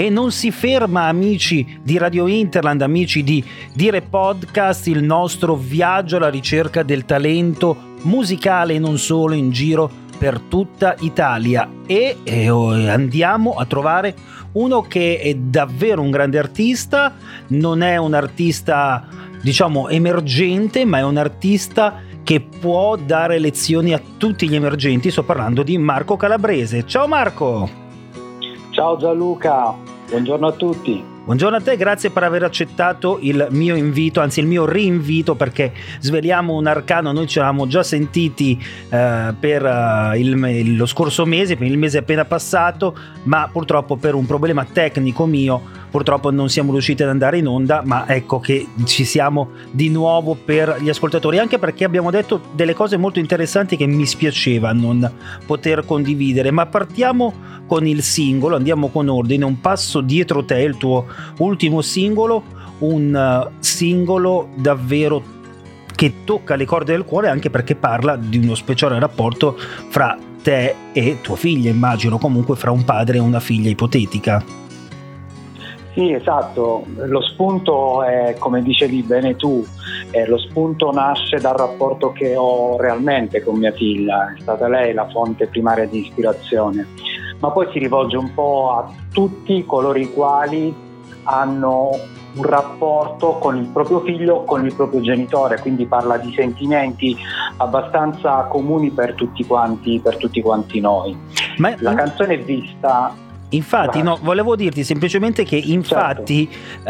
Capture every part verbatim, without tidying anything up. e non si ferma, amici di Radio Interland, amici di Dire Podcast, il nostro viaggio alla ricerca del talento musicale e non solo in giro per tutta Italia, e, e andiamo a trovare uno che è davvero un grande artista, non è un artista diciamo emergente, ma è un artista che può dare lezioni a tutti gli emergenti. Sto parlando di Marco Calabrese. Ciao Marco! Ciao Gianluca, buongiorno a tutti. Buongiorno a te, grazie per aver accettato il mio invito, anzi il mio rinvito, perché sveliamo un arcano. Noi ci eravamo già sentiti eh, per eh, il, lo scorso mese, per il mese appena passato, ma purtroppo per un problema tecnico mio purtroppo non siamo riusciti ad andare in onda, ma ecco che ci siamo di nuovo per gli ascoltatori, anche perché abbiamo detto delle cose molto interessanti che mi spiaceva non poter condividere. Ma partiamo con il singolo, andiamo con ordine, Un passo dietro te, il tuo ultimo singolo, un singolo davvero che tocca le corde del cuore, anche perché parla di uno speciale rapporto fra te e tua figlia, immagino, comunque fra un padre e una figlia ipotetica. Sì, esatto, lo spunto è, come dicevi bene tu, eh, lo spunto nasce dal rapporto che ho realmente con mia figlia, è stata lei la fonte primaria di ispirazione, ma poi si rivolge un po' a tutti coloro i quali hanno un rapporto con il proprio figlio, con il proprio genitore, quindi parla di sentimenti abbastanza comuni per tutti quanti, per tutti quanti noi. Ma la canzone è vista. Infatti, no, volevo dirti semplicemente che infatti certo.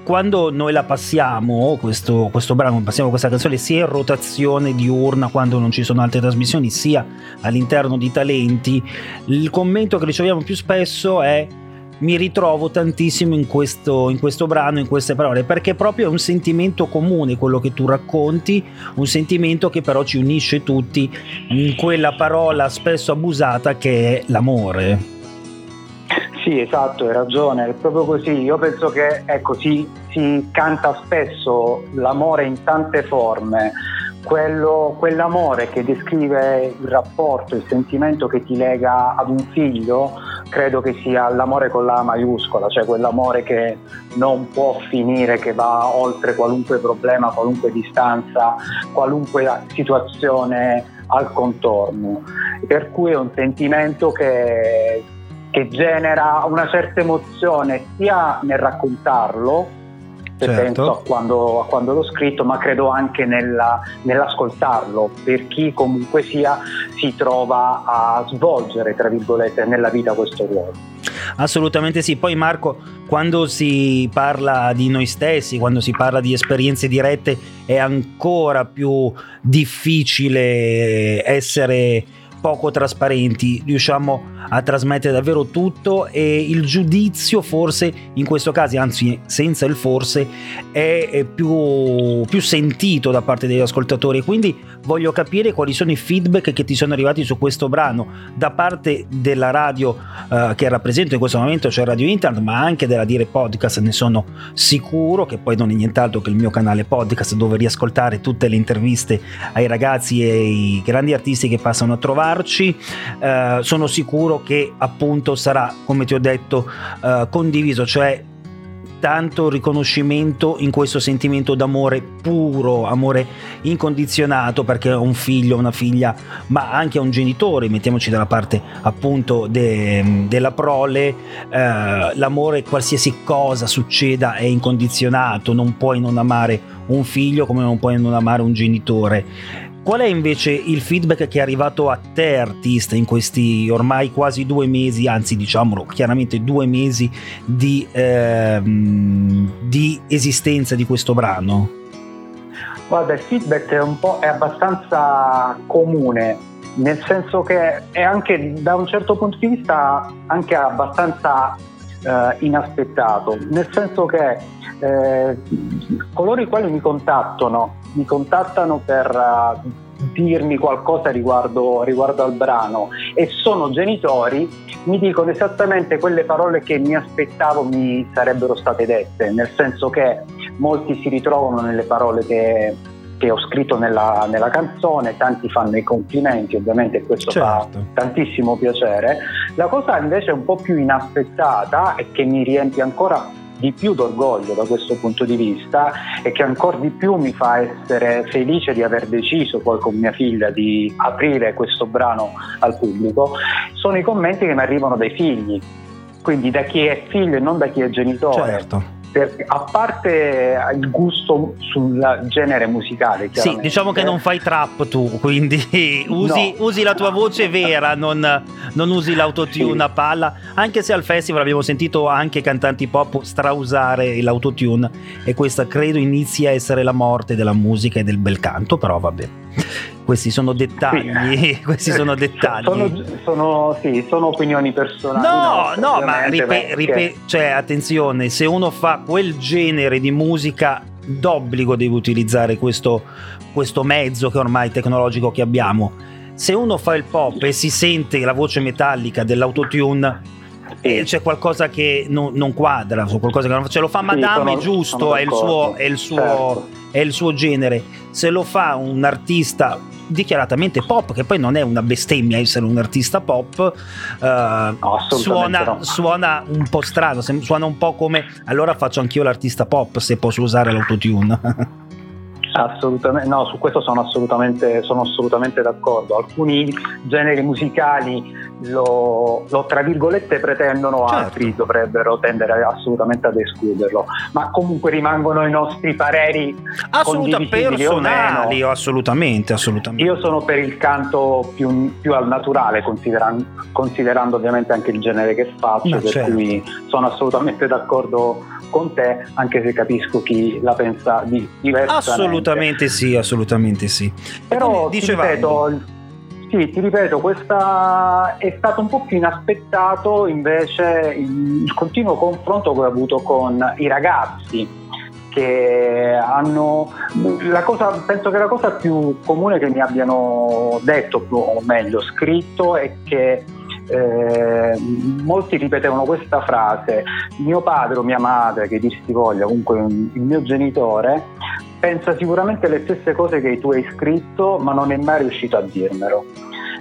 eh, quando noi la passiamo, questo, questo brano, passiamo questa canzone sia in rotazione diurna quando non ci sono altre trasmissioni, sia all'interno di Talenti, il commento che riceviamo più spesso è: mi ritrovo tantissimo in questo, in questo brano, in queste parole, perché proprio è un sentimento comune quello che tu racconti, un sentimento che però ci unisce tutti in quella parola spesso abusata che è l'amore. Sì, esatto, hai ragione, è proprio così. Io penso che ecco, si, si canta spesso l'amore in tante forme, quello, quell'amore che descrive il rapporto, il sentimento che ti lega ad un figlio, credo che sia l'amore con la maiuscola, cioè quell'amore che non può finire, che va oltre qualunque problema, qualunque distanza, qualunque situazione al contorno, per cui è un sentimento che che genera una certa emozione sia nel raccontarlo, se certo. penso a quando, a quando l'ho scritto, ma credo anche nella, nell'ascoltarlo, per chi comunque sia si trova a svolgere, tra virgolette, nella vita questo ruolo. Assolutamente sì. Poi Marco, quando si parla di noi stessi, quando si parla di esperienze dirette, è ancora più difficile essere poco trasparenti, riusciamo a trasmettere davvero tutto, e il giudizio forse in questo caso, anzi senza il forse, è più, più sentito da parte degli ascoltatori. Quindi voglio capire quali sono i feedback che ti sono arrivati su questo brano da parte della radio eh, che rappresento in questo momento, cioè Radio Interland, ma anche della Dire Podcast, ne sono sicuro, che poi non è nient'altro che il mio canale podcast, dove riascoltare tutte le interviste ai ragazzi e ai grandi artisti che passano a trovare. Eh, sono sicuro che appunto sarà, come ti ho detto, eh, condiviso, cioè tanto riconoscimento in questo sentimento d'amore puro, amore incondizionato, perché è un figlio, una figlia, ma anche un genitore, mettiamoci dalla parte appunto de, della prole, eh, l'amore, qualsiasi cosa succeda, è incondizionato, non puoi non amare un figlio come non puoi non amare un genitore. Qual è invece il feedback che è arrivato a te, artista, in questi ormai quasi due mesi, anzi diciamolo chiaramente due mesi di, eh, di esistenza di questo brano? Guarda, il feedback è un po' è abbastanza comune, nel senso che è anche da un certo punto di vista anche abbastanza eh, inaspettato, nel senso che eh, coloro i quali mi contattano mi contattano per uh, dirmi qualcosa riguardo, riguardo al brano, e sono genitori, mi dicono esattamente quelle parole che mi aspettavo mi sarebbero state dette, nel senso che molti si ritrovano nelle parole che, che ho scritto nella, nella canzone, tanti fanno i complimenti, ovviamente questo certo. fa tantissimo piacere. La cosa invece un po' più inaspettata e che mi riempie ancora di più d'orgoglio da questo punto di vista e che ancora di più mi fa essere felice di aver deciso poi con mia figlia di aprire questo brano al pubblico, sono i commenti che mi arrivano dai figli, quindi da chi è figlio e non da chi è genitore. Certo. Perché a parte il gusto sul genere musicale, sì, diciamo che non fai trap tu, quindi usi, no. usi la tua voce vera, non, non usi l'autotune sì. a palla, anche se al festival abbiamo sentito anche cantanti pop strausare l'autotune e questa credo inizi a essere la morte della musica e del bel canto, però vabbè. Questi sono dettagli, sì. questi sono dettagli. Sono, sono, sì, sono opinioni personali. No, no, no ma ripe, ripe, cioè, attenzione, se uno fa quel genere di musica, d'obbligo deve utilizzare questo, questo mezzo che ormai tecnologico che abbiamo. Se uno fa il pop e si sente la voce metallica dell'autotune, e c'è qualcosa che non, non quadra, qualcosa che non, ce lo fa Madame, sì, è giusto, è il suo, è il suo, certo. è il suo genere. Se lo fa un artista dichiaratamente pop, che poi non è una bestemmia essere un artista pop, eh, no, suona, no. suona un po' strano, suona un po' come allora faccio anch'io l'artista pop se posso usare l'autotune. Assolutamente no, su questo sono assolutamente, sono assolutamente d'accordo. Alcuni generi musicali lo, lo tra virgolette pretendono, certo. altri dovrebbero tendere assolutamente ad escluderlo, ma comunque rimangono i nostri pareri assolutamente personali. Assolutamente, assolutamente. Io sono per il canto più, più al naturale, considerando, considerando ovviamente anche il genere che faccio, ma per certo. cui sono assolutamente d'accordo con te, anche se capisco chi la pensa di diversamente. Assolutamente sì, assolutamente sì. Però ti ripeto, sì, ti ripeto, questa è stato un po' più inaspettato invece il continuo confronto che ho avuto con i ragazzi, che hanno la cosa, penso che la cosa più comune che mi abbiano detto, o meglio scritto, è che Eh, molti ripetevano questa frase: mio padre o mia madre, che dir si voglia, comunque un, il mio genitore pensa sicuramente le stesse cose che tu hai scritto, ma non è mai riuscito a dirmelo.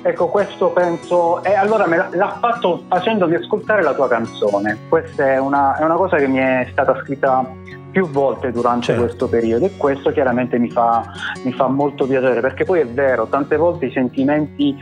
Ecco, questo penso, e eh, allora me l'ha fatto facendomi ascoltare la tua canzone. Questa è una, è una cosa che mi è stata scritta più volte durante certo. questo periodo, e questo chiaramente mi fa, mi fa molto piacere, perché poi è vero, tante volte i sentimenti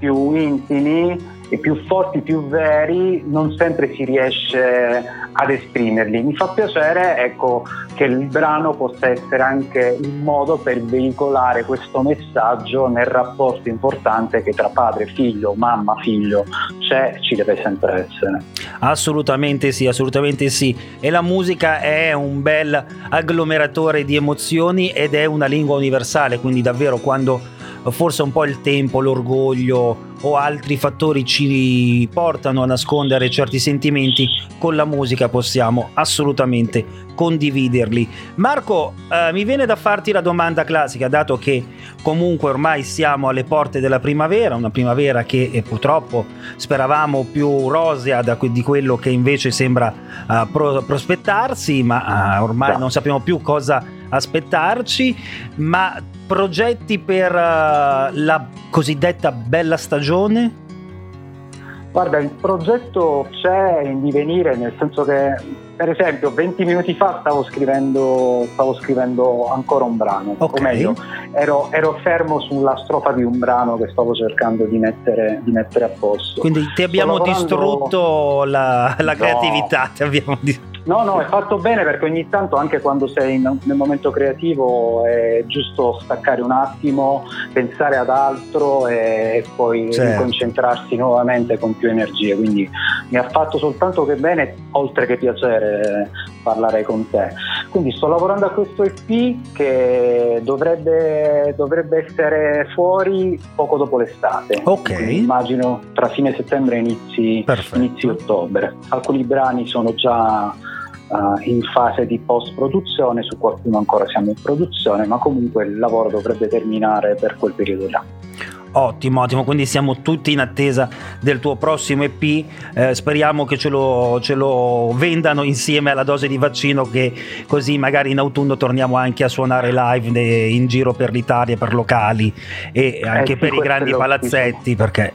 più intimi e più forti, più veri, non sempre si riesce ad esprimerli. Mi fa piacere, ecco, che il brano possa essere anche un modo per veicolare questo messaggio nel rapporto importante che tra padre, figlio, mamma, figlio c'è, ci deve sempre essere. Assolutamente sì, assolutamente sì. E la musica è un bel agglomeratore di emozioni ed è una lingua universale, quindi davvero quando forse un po' il tempo, l'orgoglio o altri fattori ci portano a nascondere certi sentimenti, con la musica possiamo assolutamente condividerli. Marco, eh, mi viene da farti la domanda classica, dato che comunque ormai siamo alle porte della primavera, una primavera che purtroppo speravamo più rosea da que- di quello che invece sembra eh, pro- prospettarsi, ma eh, ormai non sappiamo più cosa aspettarci, ma progetti per uh, la cosiddetta bella stagione? Guarda, il progetto c'è in divenire, nel senso che per esempio venti minuti fa stavo scrivendo stavo scrivendo ancora un brano, okay. o meglio ero, ero fermo sulla strofa di un brano che stavo cercando di mettere, di mettere a posto. Quindi ti abbiamo lavorando... distrutto la, la no. creatività, ti abbiamo distrutto. No, no, è fatto bene, perché ogni tanto anche quando sei in, nel momento creativo è giusto staccare un attimo, pensare ad altro e poi certo. concentrarsi nuovamente con più energie, quindi mi ha fatto soltanto che bene, oltre che piacere parlare con te. Quindi sto lavorando a questo E P che dovrebbe, dovrebbe essere fuori poco dopo l'estate, ok, quindi immagino tra fine settembre e inizi, inizi ottobre. Alcuni brani sono già Uh, in fase di post produzione, su qualcuno ancora siamo in produzione, ma comunque il lavoro dovrebbe terminare per quel periodo là. Ottimo, ottimo, quindi siamo tutti in attesa del tuo prossimo E P, eh, speriamo che ce lo, ce lo vendano insieme alla dose di vaccino, che così magari in autunno torniamo anche a suonare live ne, in giro per l'Italia, per locali e anche eh, per i grandi palazzetti, perché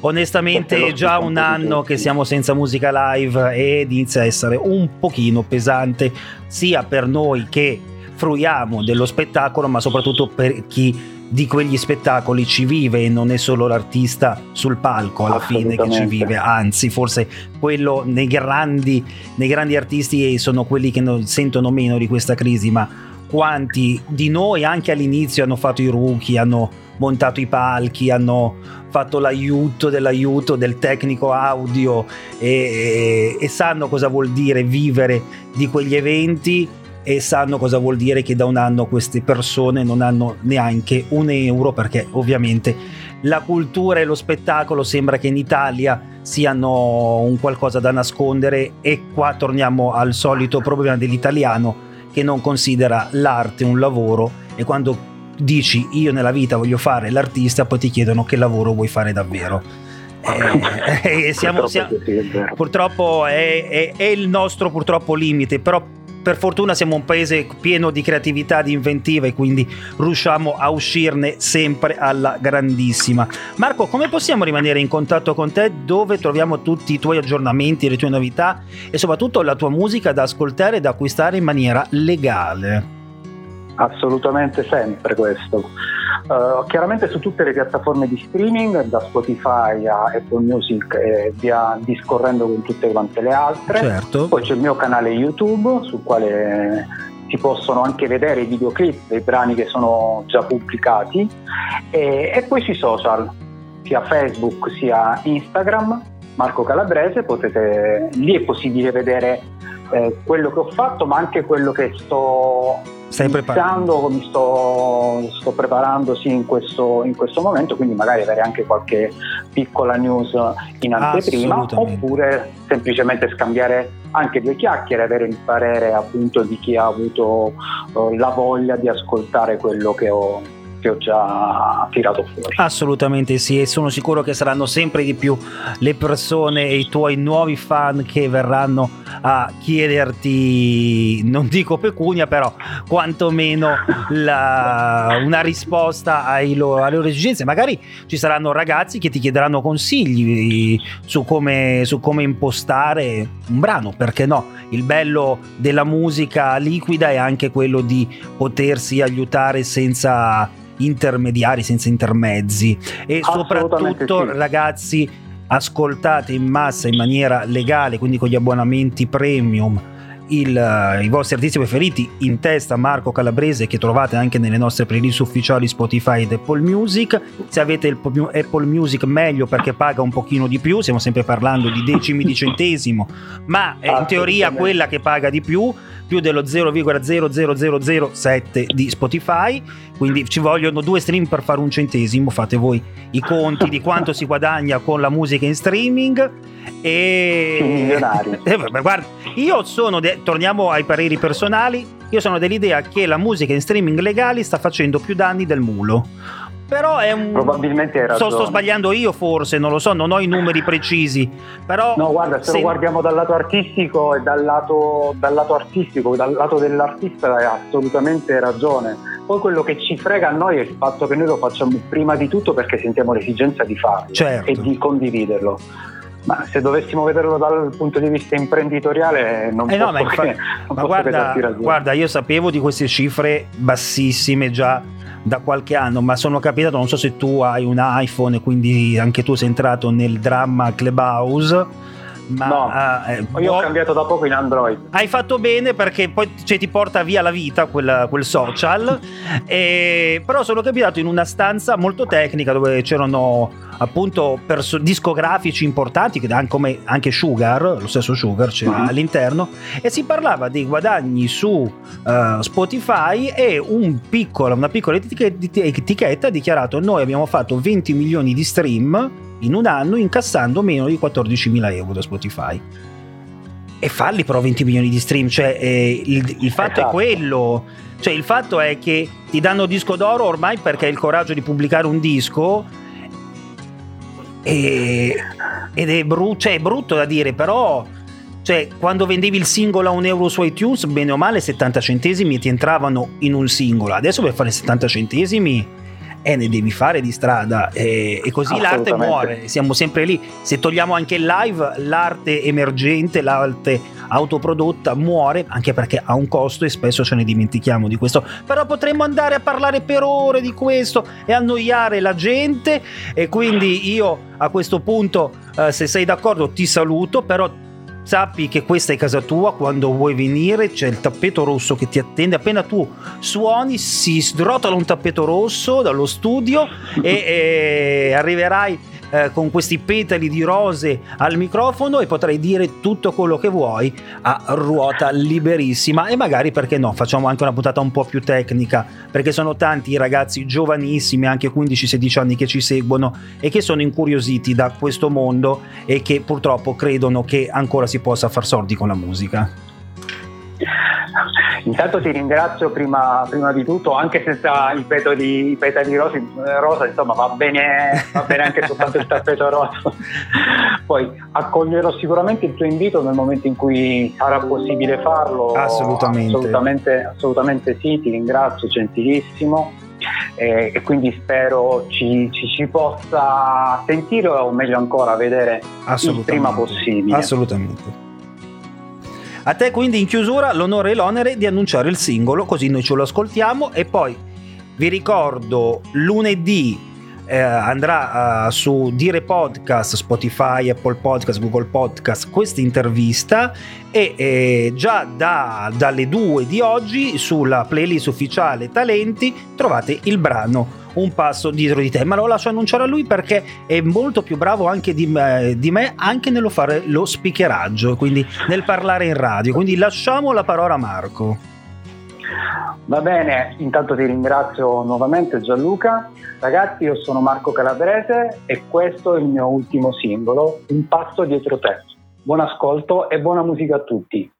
onestamente è già un anno che siamo senza musica live ed inizia a essere un pochino pesante sia per noi che fruiamo dello spettacolo, ma soprattutto per chi di quegli spettacoli ci vive e non è solo l'artista sul palco alla fine che ci vive, anzi forse quello nei grandi, nei grandi artisti sono quelli che non sentono meno di questa crisi, ma quanti di noi anche all'inizio hanno fatto i rookie, hanno montato i palchi, hanno fatto l'aiuto dell'aiuto del tecnico audio e, e, e sanno cosa vuol dire vivere di quegli eventi e sanno cosa vuol dire che da un anno queste persone non hanno neanche un euro, perché ovviamente la cultura e lo spettacolo sembra che in Italia siano un qualcosa da nascondere, e qua torniamo al solito problema dell'italiano che non considera l'arte un lavoro, e quando dici io nella vita voglio fare l'artista poi ti chiedono che lavoro vuoi fare davvero. Eh, eh, siamo, siamo, purtroppo è, è, è il nostro purtroppo limite, però per fortuna siamo un paese pieno di creatività, di inventiva, e quindi riusciamo a uscirne sempre alla grandissima. Marco, come possiamo rimanere in contatto con te? Dove troviamo tutti i tuoi aggiornamenti, le tue novità e soprattutto la tua musica da ascoltare e da acquistare in maniera legale? Assolutamente, sempre questo. Uh, chiaramente su tutte le piattaforme di streaming, da Spotify a Apple Music e via discorrendo con tutte quante le altre. Certo. Poi c'è il mio canale YouTube, sul quale si possono anche vedere i videoclip dei brani che sono già pubblicati, e, e poi sui social, sia Facebook sia Instagram, Marco Calabrese, potete, lì è possibile vedere eh, quello che ho fatto, ma anche quello che sto Stai preparando? Mi sto, sto preparando sì, in questo, in questo momento, quindi magari avere anche qualche piccola news in anteprima, oppure semplicemente scambiare anche due chiacchiere, avere il parere appunto di chi ha avuto eh, la voglia di ascoltare quello che ho che ho già tirato fuori. Assolutamente sì, e sono sicuro che saranno sempre di più le persone e i tuoi nuovi fan che verranno a chiederti, non dico pecunia, però quantomeno la, una risposta ai loro, alle loro esigenze. Magari ci saranno ragazzi che ti chiederanno consigli su come, su come impostare un brano, perché no? Il bello della musica liquida è anche quello di potersi aiutare senza intermediari, senza intermezzi, e soprattutto sì. Ragazzi, ascoltate in massa, in maniera legale, quindi con gli abbonamenti premium, il, i vostri artisti preferiti, in testa Marco Calabrese, che trovate anche nelle nostre playlist ufficiali Spotify ed Apple Music. Se avete il Apple Music meglio, perché paga un pochino di più, stiamo sempre parlando di decimi di centesimo, ma è in teoria quella che paga di più, più dello zero virgola zero zero zero sette di Spotify, quindi ci vogliono due stream per fare un centesimo, fate voi i conti di quanto si guadagna con la musica in streaming. E eh, guarda, io sono de... torniamo ai pareri personali, io sono dell'idea che la musica in streaming legali sta facendo più danni del mulo. Però è un... probabilmente hai sto, sto sbagliando io, forse, non lo so, non ho i numeri precisi, però no, guarda, se, se... lo guardiamo dal lato artistico e dal lato, dal lato artistico, dal lato dell'artista hai assolutamente ragione. Poi quello che ci frega a noi è il fatto che noi lo facciamo prima di tutto perché sentiamo l'esigenza di farlo, certo, e di condividerlo. Ma se dovessimo vederlo dal punto di vista imprenditoriale non eh posso, no, ma, infa- che, non ma posso guarda, guarda, io sapevo di queste cifre bassissime già da qualche anno, ma sono capitato, non so se tu hai un iPhone e quindi anche tu sei entrato nel dramma Clubhouse, ma no, eh, boh, io ho cambiato da poco in Android. Hai fatto bene, perché poi cioè, ti porta via la vita quel, quel social. E, però sono capitato in una stanza molto tecnica dove c'erano appunto perso- discografici importanti, anche, come anche Sugar, lo stesso Sugar c'era mm-hmm. all'interno, e si parlava dei guadagni su uh, Spotify, e un piccola, una piccola etichetta ha dichiarato: noi abbiamo fatto venti milioni di stream in un anno incassando meno di quattordicimila euro da Spotify. E falli però venti milioni di stream, cioè eh, il, il fatto esatto. è quello, cioè il fatto è che ti danno disco d'oro ormai perché hai il coraggio di pubblicare un disco, E, ed è, bru- cioè, è brutto da dire, però cioè, quando vendevi il singolo a un euro su iTunes, bene o male settanta centesimi ti entravano in un singolo. Adesso per fare settanta centesimi eh, ne devi fare di strada, eh, e così l'arte muore, siamo sempre lì. Se togliamo anche il live, l'arte emergente, l'arte autoprodotta muore, anche perché ha un costo e spesso ce ne dimentichiamo di questo. Però potremmo andare a parlare per ore di questo e annoiare la gente, e quindi io a questo punto, eh, se sei d'accordo, ti saluto, però sappi che questa è casa tua, quando vuoi venire c'è il tappeto rosso che ti attende, appena tu suoni si srotola un tappeto rosso dallo studio e, e arriverai eh, con questi petali di rose al microfono e potrai dire tutto quello che vuoi a ruota liberissima. E magari, perché no, facciamo anche una puntata un po' più tecnica, perché sono tanti i ragazzi giovanissimi, anche quindici sedici anni, che ci seguono e che sono incuriositi da questo mondo e che purtroppo credono che ancora si possa far sordi con la musica. Intanto ti ringrazio prima, prima di tutto, anche senza il petto di, di rosa, insomma va bene, va bene anche soltanto il tappeto rosa. Poi accoglierò sicuramente il tuo invito nel momento in cui sarà possibile farlo. Assolutamente. Assolutamente, assolutamente sì, ti ringrazio, gentilissimo. E, e quindi spero ci, ci, ci possa sentire, o meglio ancora vedere, il prima possibile. Assolutamente. A te quindi in chiusura l'onore e l'onere di annunciare il singolo, così noi ce lo ascoltiamo, e poi vi ricordo lunedì eh, andrà eh, su Dire Podcast, Spotify, Apple Podcast, Google Podcast questa intervista, e eh, già da, dalle due di oggi sulla playlist ufficiale Talenti trovate il brano Un passo dietro di te. Ma lo lascio annunciare a lui perché è molto più bravo anche di me, di me anche nello fare lo speakeraggio, quindi nel parlare in radio, quindi lasciamo la parola a Marco. Va bene, intanto ti ringrazio nuovamente Gianluca. Ragazzi, io sono Marco Calabrese e questo è il mio ultimo singolo, Un passo dietro te. Buon ascolto e buona musica a tutti.